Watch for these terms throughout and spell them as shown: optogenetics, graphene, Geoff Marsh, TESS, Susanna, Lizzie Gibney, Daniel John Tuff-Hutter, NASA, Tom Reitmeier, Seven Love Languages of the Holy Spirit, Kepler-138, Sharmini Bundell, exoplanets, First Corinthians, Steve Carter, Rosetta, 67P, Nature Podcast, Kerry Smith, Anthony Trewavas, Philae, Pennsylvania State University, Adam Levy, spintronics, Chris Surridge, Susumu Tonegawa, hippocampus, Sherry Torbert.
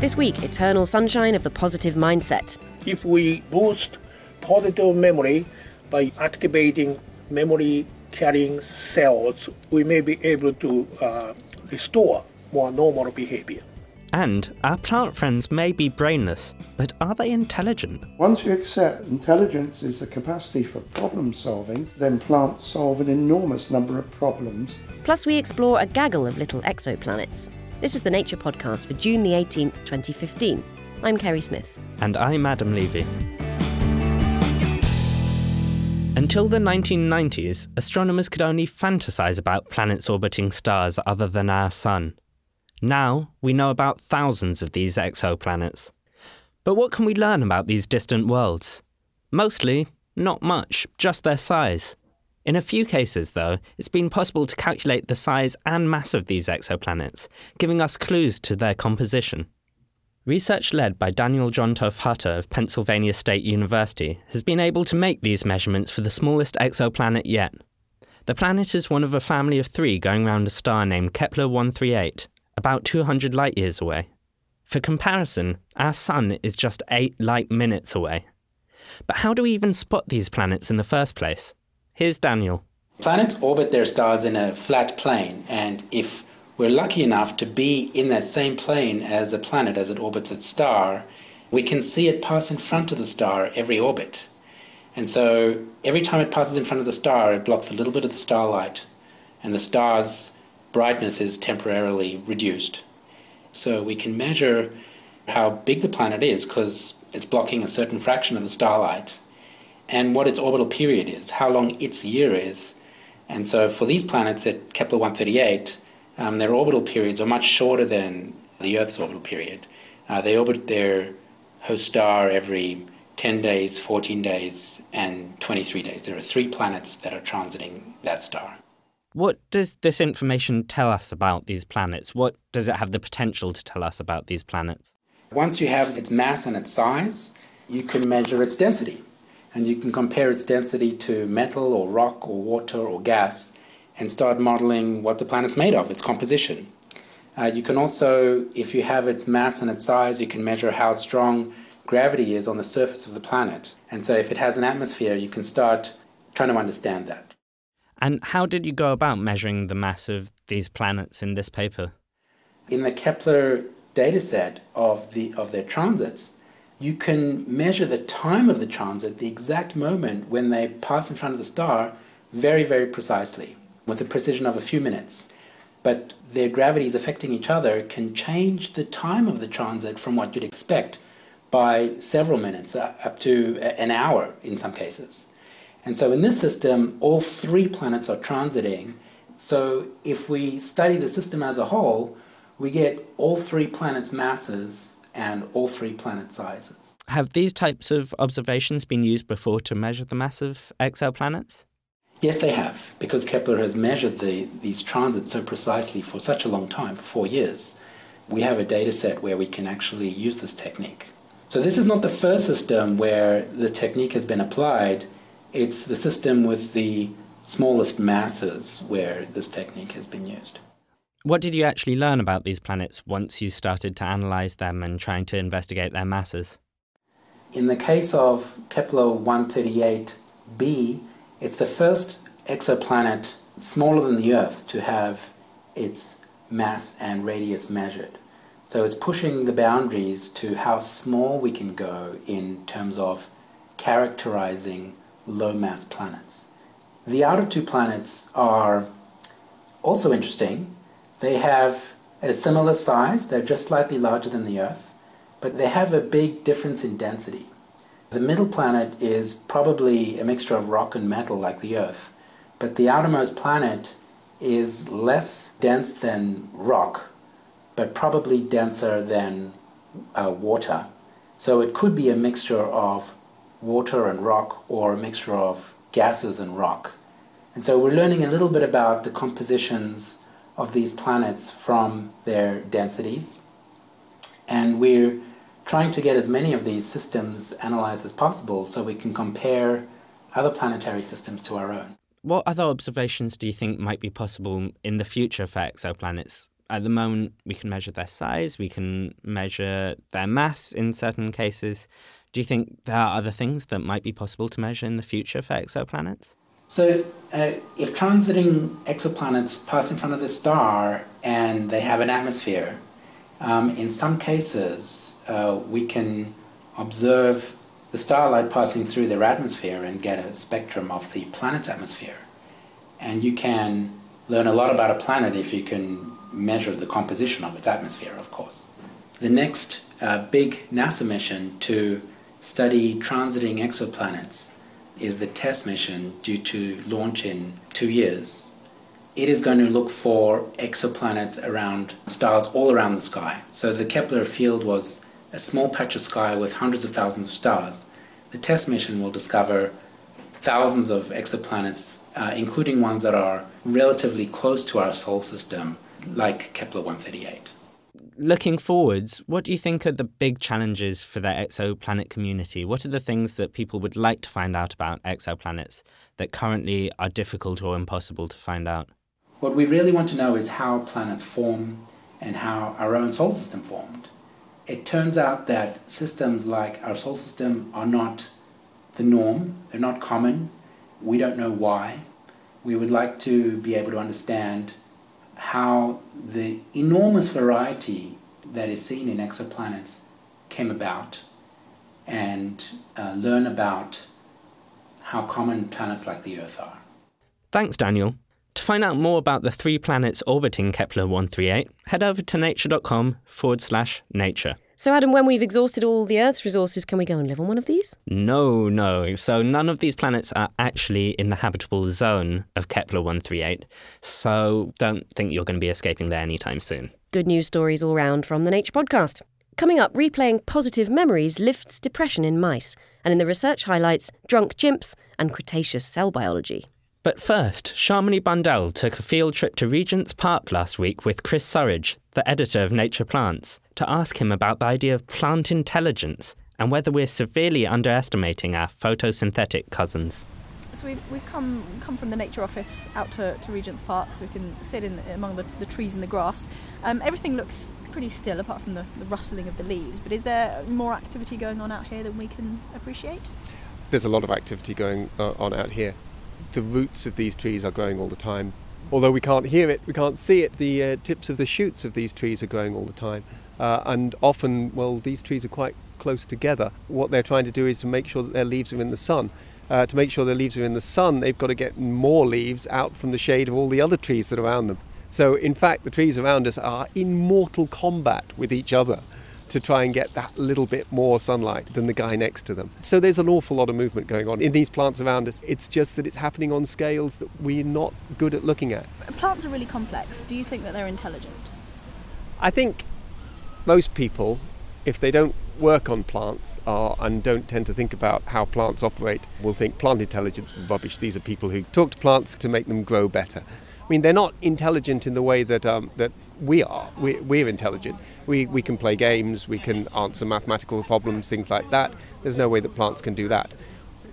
This week, Eternal Sunshine of the Positive Mindset. If we boost positive memory by activating memory-carrying cells, we may be able to restore more normal behavior. And our plant friends may be brainless, but are they intelligent? Once you accept intelligence is the capacity for problem solving, then plants solve an enormous number of problems. Plus we explore a gaggle of little exoplanets. This is the Nature Podcast for June the 18th, 2015. I'm Kerry Smith. And I'm Adam Levy. Until the 1990s, astronomers could only fantasize about planets orbiting stars other than our sun. Now, we know about thousands of these exoplanets. But what can we learn about these distant worlds? Mostly, not much, just their size. In a few cases, though, it's been possible to calculate the size and mass of these exoplanets, giving us clues to their composition. Research led by Daniel John Tuff-Hutter of Pennsylvania State University has been able to make these measurements for the smallest exoplanet yet. The planet is one of a family of three going round a star named Kepler-138, about 200 light-years away. For comparison, our sun is just 8 light-minutes away. But how do we even spot these planets in the first place? Here's Daniel. Planets orbit their stars in a flat plane, and if we're lucky enough to be in that same plane as a planet as it orbits its star, we can see it pass in front of the star every orbit. And so every time it passes in front of the star, it blocks a little bit of the starlight, and the star's brightness is temporarily reduced. So we can measure how big the planet is because it's blocking a certain fraction of the starlight and what its orbital period is, how long its year is. And so for these planets at Kepler-138, their orbital periods are much shorter than the Earth's orbital period. They orbit their host star every 10 days, 14 days, and 23 days. There are 3 planets that are transiting that star. What does this information tell us about these planets? What does it have the potential to tell us about these planets? Once you have its mass and its size, you can measure its density. And you can compare its density to metal or rock or water or gas and start modelling what the planet's made of, its composition. You can also, if you have its mass and its size, you can measure how strong gravity is on the surface of the planet. And so if it has an atmosphere, you can start trying to understand that. And how did you go about measuring the mass of these planets in this paper? In the Kepler dataset of their transits, you can measure the time of the transit, the exact moment when they pass in front of the star, very, very precisely, with a precision of a few minutes. But their gravities affecting each other can change the time of the transit from what you'd expect by several minutes, up to an hour in some cases. And so in this system, all 3 planets are transiting. So if we study the system as a whole, we get all 3 planets' masses and all 3 planet sizes. Have these types of observations been used before to measure the mass of exoplanets? Yes, they have, because Kepler has measured these transits so precisely for such a long time, for 4 years. We have a data set where we can actually use this technique. So this is not the first system where the technique has been applied. It's the system with the smallest masses where this technique has been used. What did you actually learn about these planets once you started to analyse them and trying to investigate their masses? In the case of Kepler-138b, it's the first exoplanet smaller than the Earth to have its mass and radius measured. So it's pushing the boundaries to how small we can go in terms of characterising low-mass planets. The outer 2 planets are also interesting. They have a similar size, they're just slightly larger than the Earth, but they have a big difference in density. The middle planet is probably a mixture of rock and metal like the Earth, but the outermost planet is less dense than rock, but probably denser than water. So it could be a mixture of water and rock, or a mixture of gases and rock. And so we're learning a little bit about the compositions of these planets from their densities. And we're trying to get as many of these systems analysed as possible so we can compare other planetary systems to our own. What other observations do you think might be possible in the future for exoplanets? at the moment, we can measure their size, we can measure their mass in certain cases. Do you think there are other things that might be possible to measure in the future for exoplanets? So if transiting exoplanets pass in front of the star and they have an atmosphere, in some cases we can observe the starlight passing through their atmosphere and get a spectrum of the planet's atmosphere. And you can learn a lot about a planet if you can measure the composition of its atmosphere, of course. The next big NASA mission to study transiting exoplanets is the TESS mission, due to launch in 2 years. It is going to look for exoplanets around stars all around the sky. So the Kepler field was a small patch of sky with hundreds of thousands of stars. The TESS mission will discover thousands of exoplanets, including ones that are relatively close to our solar system, like Kepler-138. Looking forwards, what do you think are the big challenges for the exoplanet community? What are the things that people would like to find out about exoplanets that currently are difficult or impossible to find out? What we really want to know is how planets form and how our own solar system formed. It turns out that systems like our solar system are not the norm, they're not common. We don't know why. We would like to be able to understand how the enormous variety that is seen in exoplanets came about, and learn about how common planets like the Earth are. Thanks, Daniel. To find out more about the three planets orbiting Kepler-138, head over to nature.com/nature. So, Adam, when we've exhausted all the Earth's resources, can we go and live on one of these? No. So none of these planets are actually in the habitable zone of Kepler-138, so don't think you're going to be escaping there anytime soon. Good news stories all round from the Nature Podcast. Coming up, replaying positive memories lifts depression in mice, and in the research highlights, drunk chimps and Cretaceous cell biology. But first, Sharmini Bundell took a field trip to Regent's Park last week with Chris Surridge, the editor of Nature Plants, to ask him about the idea of plant intelligence and whether we're severely underestimating our photosynthetic cousins. So we've come from the Nature Office out to Regent's Park, so we can sit among the trees and the grass. Everything looks pretty still apart from the rustling of the leaves, but is there more activity going on out here than we can appreciate? There's a lot of activity going on out here. The roots of these trees are growing all the time. Although we can't hear it, we can't see it, the tips of the shoots of these trees are growing all the time. And often, these trees are quite close together. What they're trying to do is to make sure that their leaves are in the sun. To make sure their leaves are in the sun, they've got to get more leaves out from the shade of all the other trees that are around them. So, in fact, the trees around us are in mortal combat with each other to try and get that little bit more sunlight than the guy next to them. So there's an awful lot of movement going on in these plants around us. It's just that it's happening on scales that we're not good at looking at. Plants are really complex. Do you think that they're intelligent? I think most people, if they don't work on plants and don't tend to think about how plants operate, will think plant intelligence is rubbish. These are people who talk to plants to make them grow better. I mean, they're not intelligent in the way that that we are. We're intelligent. We can play games, we can answer mathematical problems, things like that. There's no way that plants can do that.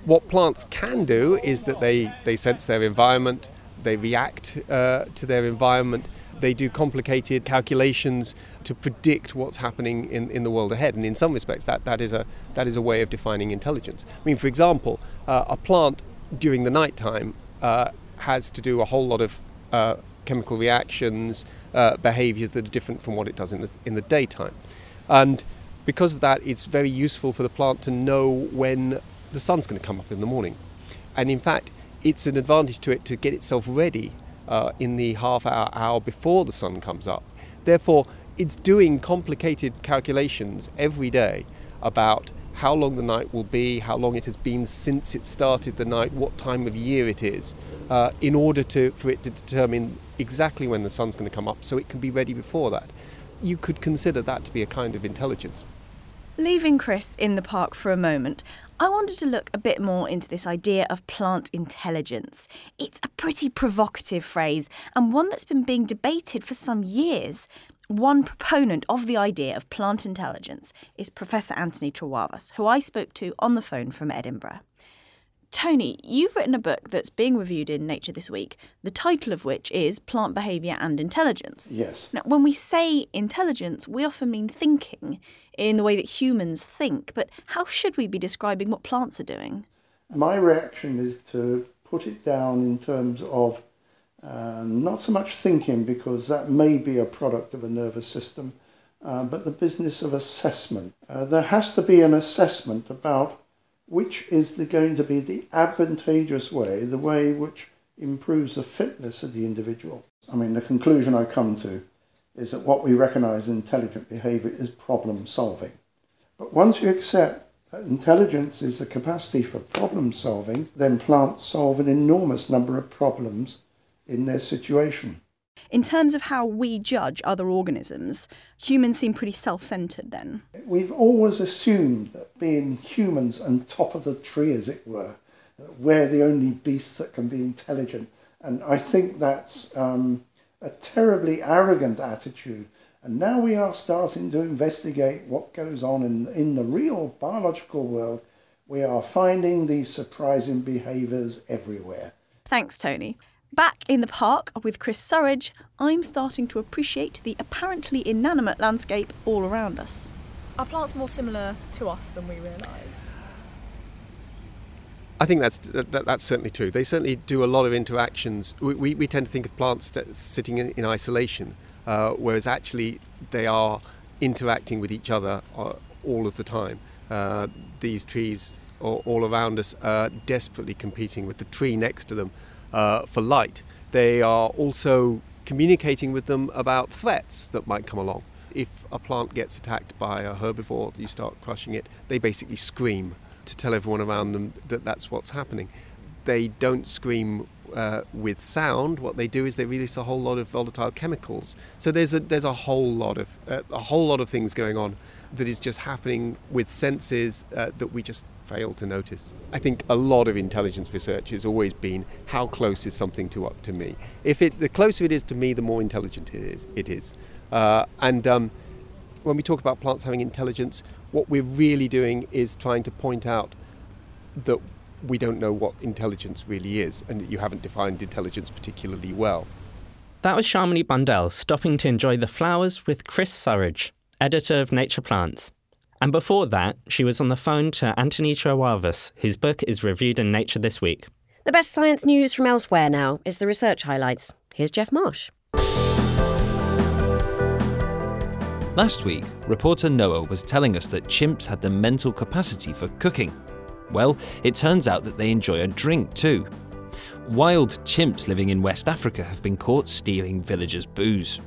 What plants can do is that they sense their environment, they react to their environment, they do complicated calculations to predict what's happening in the world ahead. And in some respects, that is a way of defining intelligence. I mean, for example, a plant during the night time has to do a whole lot of chemical reactions, behaviours that are different from what it does in the daytime. And because of that, it's very useful for the plant to know when the sun's going to come up in the morning. And in fact, it's an advantage to it to get itself ready in the half hour before the sun comes up. Therefore, it's doing complicated calculations every day about how long the night will be, how long it has been since it started the night, what time of year it is, in order for it to determine exactly when the sun's going to come up so it can be ready before that. You could consider that to be a kind of intelligence. Leaving Chris in the park for a moment, I wanted to look a bit more into this idea of plant intelligence. It's a pretty provocative phrase and one that's been being debated for some years. One proponent of the idea of plant intelligence is Professor Anthony Trewavas, who I spoke to on the phone from Edinburgh. Tony, you've written a book that's being reviewed in Nature this week, the title of which is Plant Behaviour and Intelligence. Yes. Now, when we say intelligence, we often mean thinking in the way that humans think, but how should we be describing what plants are doing? My reaction is to put it down in terms of not so much thinking, because that may be a product of a nervous system, but the business of assessment. There has to be an assessment about which is going to be the advantageous way, the way which improves the fitness of the individual. I mean, the conclusion I come to is that what we recognise in intelligent behaviour is problem solving. But once you accept that intelligence is the capacity for problem solving, then plants solve an enormous number of problems in their situation. In terms of how we judge other organisms, humans seem pretty self-centred then. We've always assumed that being humans and top of the tree, as it were, that we're the only beasts that can be intelligent. And I think that's a terribly arrogant attitude. And now we are starting to investigate what goes on in the real biological world. We are finding these surprising behaviours everywhere. Thanks, Tony. Back in the park with Chris Surridge, I'm starting to appreciate the apparently inanimate landscape all around us. Are plants more similar to us than we realise? I think that's certainly true. They certainly do a lot of interactions. We tend to think of plants sitting in isolation, whereas actually they are interacting with each other all of the time. These trees are all around us are desperately competing with the tree next to them. For light. They are also communicating with them about threats that might come along. If a plant gets attacked by a herbivore, you start crushing it, they basically scream to tell everyone around them that that's what's happening. They don't scream with sound. What they do is they release a whole lot of volatile chemicals. So there's a whole lot of things going on that is just happening with senses that we just fail to notice. I think a lot of intelligence research has always been how close is something to me. The closer it is to me, the more intelligent it is. And when we talk about plants having intelligence, what we're really doing is trying to point out that we don't know what intelligence really is and that you haven't defined intelligence particularly well. That was Sharmini Bundell stopping to enjoy the flowers with Chris Surridge, editor of Nature Plants. And before that, she was on the phone to Anthony Trewavas, whose book is reviewed in Nature this week. The best science news from elsewhere now is the research highlights. Here's Geoff Marsh. Last week, reporter Noah was telling us that chimps had the mental capacity for cooking. Well, it turns out that they enjoy a drink too. Wild chimps living in West Africa have been caught stealing villagers' booze.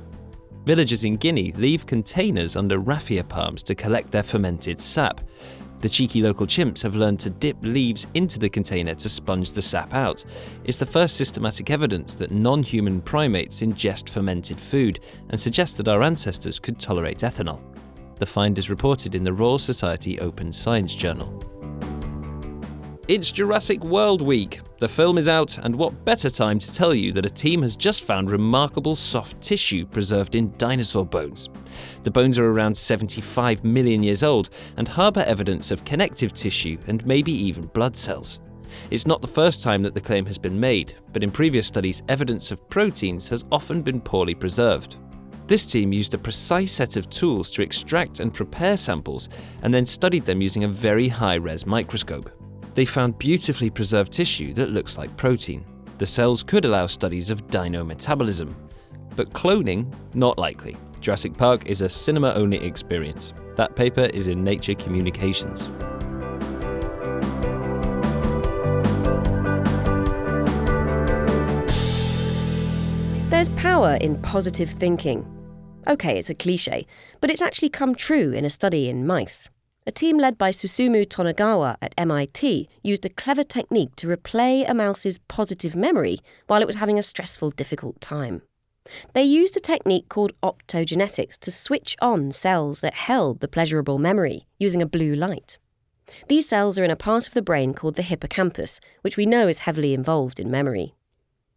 Villagers in Guinea leave containers under raffia palms to collect their fermented sap. The cheeky local chimps have learned to dip leaves into the container to sponge the sap out. It's the first systematic evidence that non-human primates ingest fermented food and suggests that our ancestors could tolerate ethanol. The find is reported in the Royal Society Open Science Journal. It's Jurassic World Week. The film is out, and what better time to tell you that a team has just found remarkable soft tissue preserved in dinosaur bones. The bones are around 75 million years old and harbour evidence of connective tissue and maybe even blood cells. It's not the first time that the claim has been made, but in previous studies, evidence of proteins has often been poorly preserved. This team used a precise set of tools to extract and prepare samples, and then studied them using a very high-res microscope. They found beautifully preserved tissue that looks like protein. The cells could allow studies of dino metabolism. But cloning, not likely. Jurassic Park is a cinema-only experience. That paper is in Nature Communications. There's power in positive thinking. OK, it's a cliché, but it's actually come true in a study in mice. A team led by Susumu Tonegawa at MIT used a clever technique to replay a mouse's positive memory while it was having a stressful, difficult time. They used a technique called optogenetics to switch on cells that held the pleasurable memory using a blue light. These cells are in a part of the brain called the hippocampus, which we know is heavily involved in memory.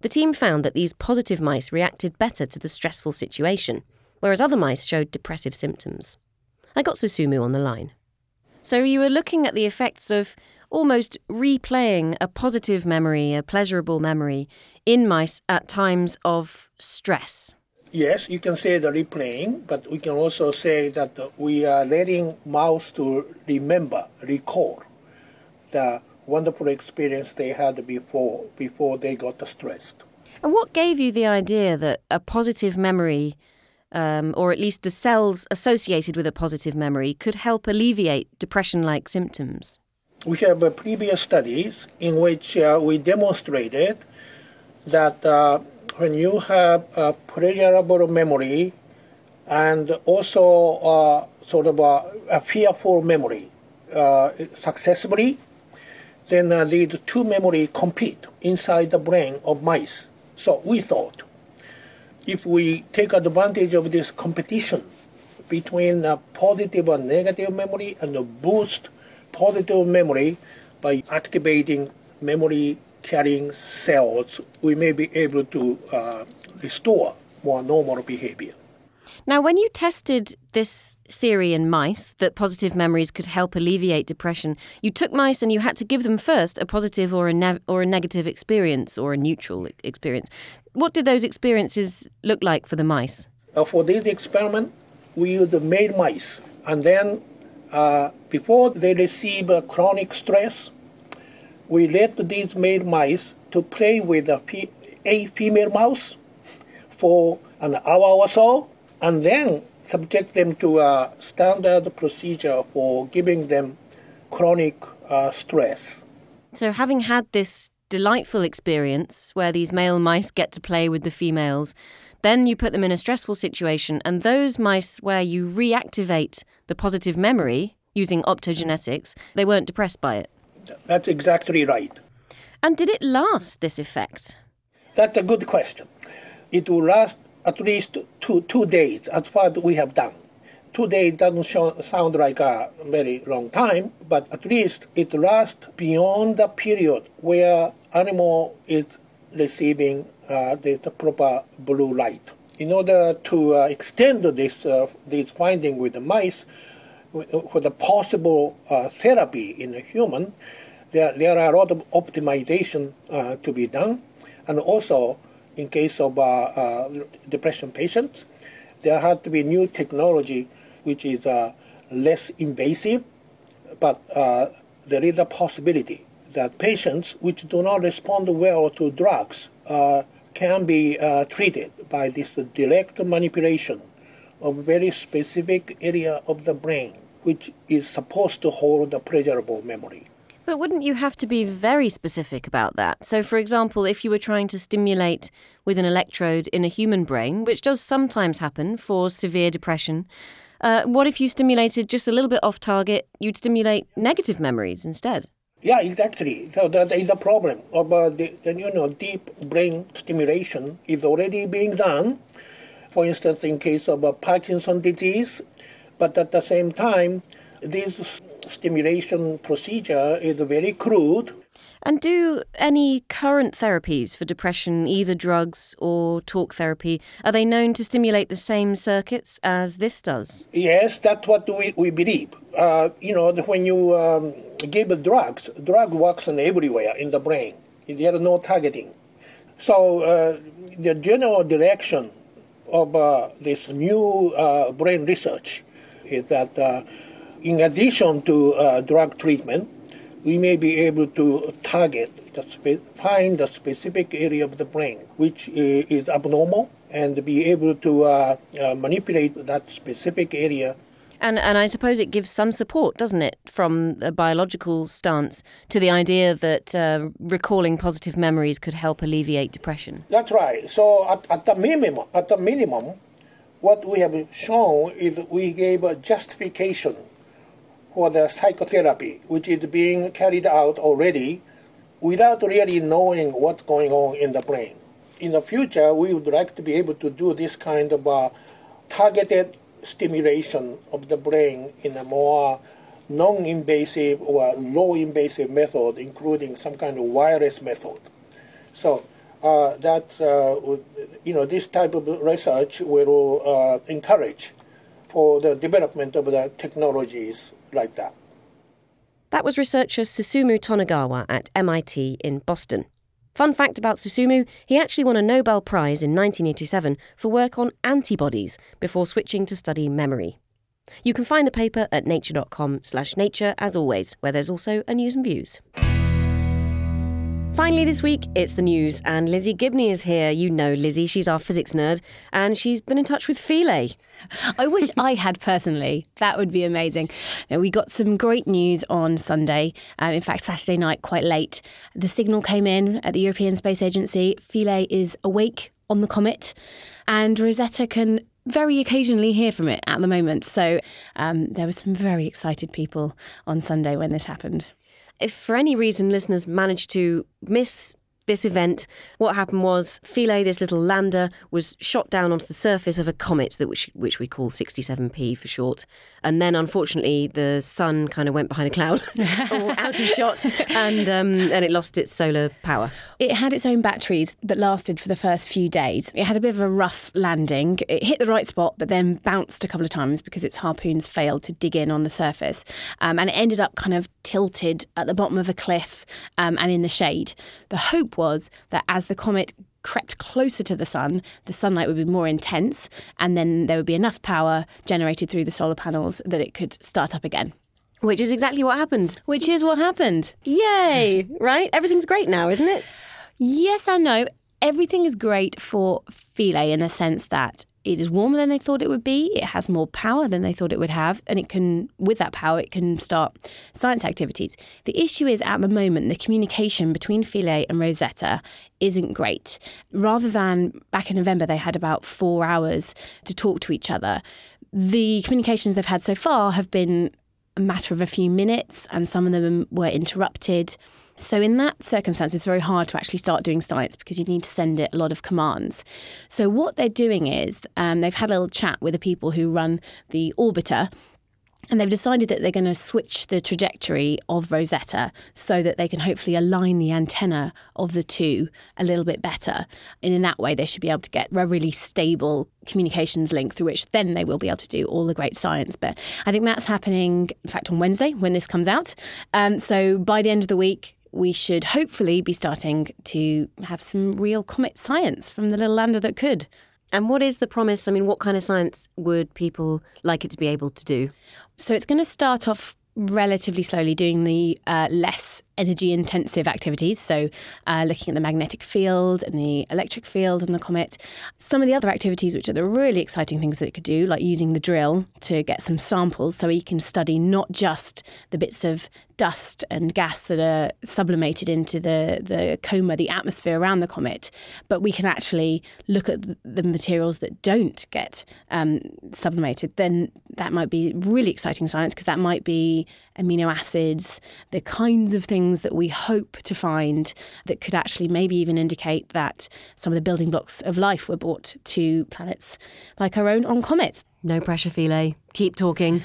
The team found that these positive mice reacted better to the stressful situation, whereas other mice showed depressive symptoms. I got Susumu on the line. So you were looking at the effects of almost replaying a positive memory, a pleasurable memory, in mice at times of stress. Yes, you can say the replaying, but we can also say that we are letting mouse to remember, recall the wonderful experience they had before they got stressed. And what gave you the idea that a positive memory, or at least the cells associated with a positive memory, could help alleviate depression-like symptoms? We have previous studies in which we demonstrated that when you have a pleasurable memory and also a fearful memory successfully, then these two memories compete inside the brain of mice. So we thought if we take advantage of this competition between a positive and negative memory and boost positive memory by activating memory carrying cells, we may be able to restore more normal behavior. Now, when you tested this theory in mice, that positive memories could help alleviate depression, you took mice and you had to give them first a positive or a negative experience or a neutral experience. What did those experiences look like for the mice? For this experiment, we used male mice. And then before they receive chronic stress, we let these male mice to play with a female mouse for an hour or so, and then subject them to a standard procedure for giving them chronic stress. So having had this delightful experience where these male mice get to play with the females, then you put them in a stressful situation, and those mice where you reactivate the positive memory using optogenetics, they weren't depressed by it. That's exactly right. And did it last, this effect? That's a good question. It will last at least two days, as far as we have done. 2 days doesn't sound like a very long time, but at least it lasts beyond the period where animal is receiving the proper blue light. In order to extend this finding with the mice, for the possible therapy in a human, there are a lot of optimization to be done. And also, in case of depression patients, there had to be new technology which is less invasive, but there is a possibility that patients which do not respond well to drugs can be treated by this direct manipulation of a very specific area of the brain, which is supposed to hold a pleasurable memory. But wouldn't you have to be very specific about that? So, for example, if you were trying to stimulate with an electrode in a human brain, which does sometimes happen for severe depression, what if you stimulated just a little bit off target? You'd stimulate negative memories instead. Yeah, exactly. So that is the problem. Deep brain stimulation is already being done, for instance, in case of Parkinson's disease. But at the same time, this stimulation procedure is very crude. And do any current therapies for depression, either drugs or talk therapy, are they known to stimulate the same circuits as this does? Yes, that's what we believe. When you give drugs, drug works on everywhere in the brain. There is no targeting. So the general direction of this new brain research is that in addition to drug treatment, we may be able to target, find the specific area of the brain which is abnormal and be able to manipulate that specific area. And I suppose it gives some support, doesn't it, from a biological stance to the idea that recalling positive memories could help alleviate depression. That's right. So at the minimum, what we have shown is we gave a justification for the psychotherapy, which is being carried out already without really knowing what's going on in the brain. In the future, we would like to be able to do this kind of targeted stimulation of the brain in a more non-invasive or low-invasive method, including some kind of wireless method. So this type of research will encourage for the development of the technologies like that. That was researcher Susumu Tonegawa at MIT in Boston. Fun fact about Susumu, he actually won a Nobel Prize in 1987 for work on antibodies before switching to study memory. You can find the paper at nature.com/nature, as always, where there's also a news and views. Finally this week, it's the news, and Lizzie Gibney is here. You know Lizzie, she's our physics nerd, and she's been in touch with Philae. I wish I had personally. That would be amazing. Now, we got some great news on Sunday. In fact, Saturday night, quite late. The signal came in at the European Space Agency. Philae is awake on the comet, and Rosetta can very occasionally hear from it at the moment. So there were some very excited people on Sunday when this happened. If for any reason listeners managed to miss this event, what happened was Philae, this little lander, was shot down onto the surface of a comet, which we call 67P for short. And then, unfortunately, the sun kind of went behind a cloud, all out of shot, and it lost its solar power. It had its own batteries that lasted for the first few days. It had a bit of a rough landing. It hit the right spot, but then bounced a couple of times because its harpoons failed to dig in on the surface. And it ended up kind of tilted at the bottom of a cliff and in the shade. The hope was that as the comet crept closer to the sun, the sunlight would be more intense, and then there would be enough power generated through the solar panels that it could start up again. Which is exactly what happened. Which is what happened. Yay! Right? Everything's great now, isn't it? Yes and no. Everything is great for Philae in the sense that it is warmer than they thought it would be, it has more power than they thought it would have, and it can, with that power, it can start science activities. The issue is, at the moment, the communication between Philae and Rosetta isn't great. Rather than, back in November, they had about 4 hours to talk to each other, the communications they've had so far have been a matter of a few minutes, and some of them were interrupted. So in that circumstance, it's very hard to actually start doing science because you need to send it a lot of commands. So what they're doing is they've had a little chat with the people who run the orbiter, and they've decided that they're going to switch the trajectory of Rosetta so that they can hopefully align the antenna of the two a little bit better. And in that way, they should be able to get a really stable communications link through which then they will be able to do all the great science. But I think that's happening, in fact, on Wednesday when this comes out. So by the end of the week, we should hopefully be starting to have some real comet science from the little lander that could. And what is the promise? I mean, what kind of science would people like it to be able to do? So it's going to start off relatively slowly doing the less energy-intensive activities, so looking at the magnetic field and the electric field and the comet. Some of the other activities, which are the really exciting things that it could do, like using the drill to get some samples so you can study not just the bits of dust and gas that are sublimated into the coma, the atmosphere around the comet, but we can actually look at the materials that don't get sublimated. Then that might be really exciting science because that might be amino acids, the kinds of things that we hope to find that could actually maybe even indicate that some of the building blocks of life were brought to planets like our own on comets. No pressure, Philae. Keep talking.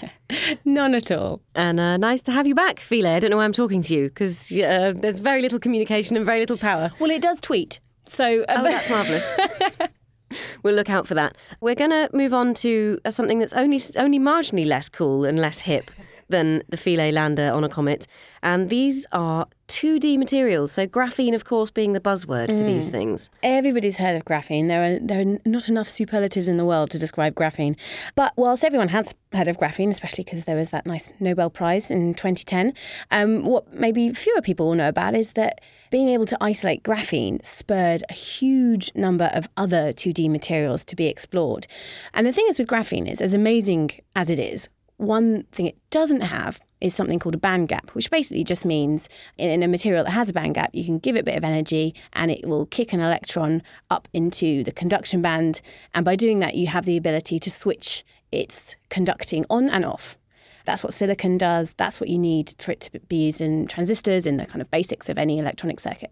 None at all. And nice to have you back, Philae. I don't know why I'm talking to you, because there's very little communication and very little power. Well, it does tweet. So that's marvellous. We'll look out for that. We're going to move on to something that's only marginally less cool and less hip than the Philae lander on a comet. And these are 2D materials. So graphene, of course, being the buzzword for these things. Everybody's heard of graphene. There are not enough superlatives in the world to describe graphene. But whilst everyone has heard of graphene, especially because there was that nice Nobel Prize in 2010, what maybe fewer people will know about is that being able to isolate graphene spurred a huge number of other 2D materials to be explored. And the thing is with graphene is, as amazing as it is, one thing it doesn't have is something called a band gap, which basically just means in a material that has a band gap, you can give it a bit of energy and it will kick an electron up into the conduction band. And by doing that, you have the ability to switch its conducting on and off. That's what silicon does. That's what you need for it to be used in transistors, in the kind of basics of any electronic circuit.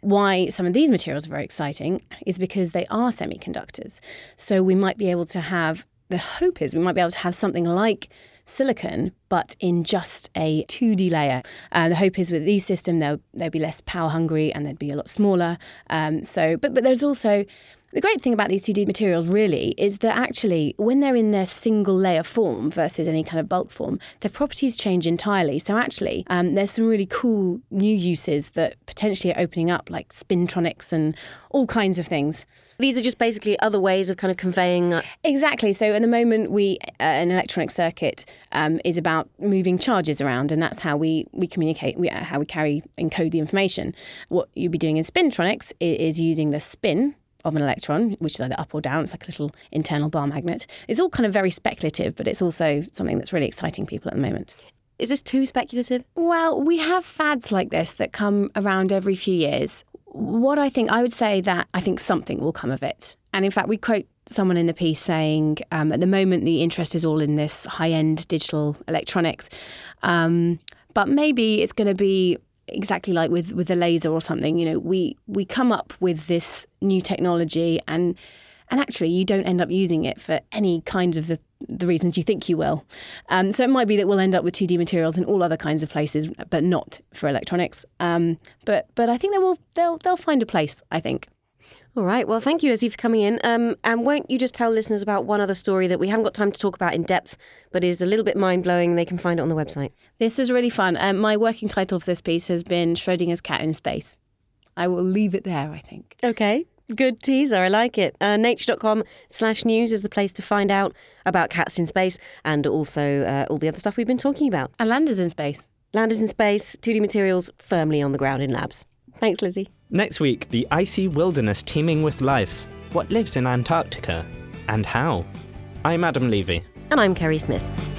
Why some of these materials are very exciting is because they are semiconductors. So we might be able to have the hope is we might be able to have something like silicon, but in just a 2D layer. The hope is with these systems, they'll be less power hungry and they'd be a lot smaller. But there's also, The great thing about these 2D materials really is that actually when they're in their single layer form versus any kind of bulk form, their properties change entirely. So actually there's some really cool new uses that potentially are opening up, like spintronics and all kinds of things. These are just basically other ways of kind of conveying... Exactly. So at the moment, an electronic circuit is about moving charges around, and that's how we communicate, how we carry and code the information. What you'd be doing in spintronics is using the spin of an electron, which is either up or down. It's like a little internal bar magnet. It's all kind of very speculative, but it's also something that's really exciting people at the moment. Is this too speculative? Well, we have fads like this that come around every few years. What I think something will come of it. And in fact, we quote someone in the piece saying, at the moment, the interest is all in this high-end digital electronics. But maybe it's going to be exactly like with the laser or something. You know, we come up with this new technology and actually you don't end up using it for any kind of the reasons you think you will. So it might be that we'll end up with 2D materials in all other kinds of places, but not for electronics. But I think they'll find a place, I think. All right. Well, thank you, Lizzie, for coming in. And won't you just tell listeners about one other story that we haven't got time to talk about in depth, but is a little bit mind-blowing? They can find it on the website. This was really fun. My working title for this piece has been Schrodinger's Cat in Space. I will leave it there, I think. Okay. Good teaser. I like it. Nature.com/news is the place to find out about cats in space and also all the other stuff we've been talking about. And landers in space. Landers in space, 2D materials firmly on the ground in labs. Thanks, Lizzie. Next week, the icy wilderness teeming with life. What lives in Antarctica? And how? I'm Adam Levy. And I'm Kerry Smith.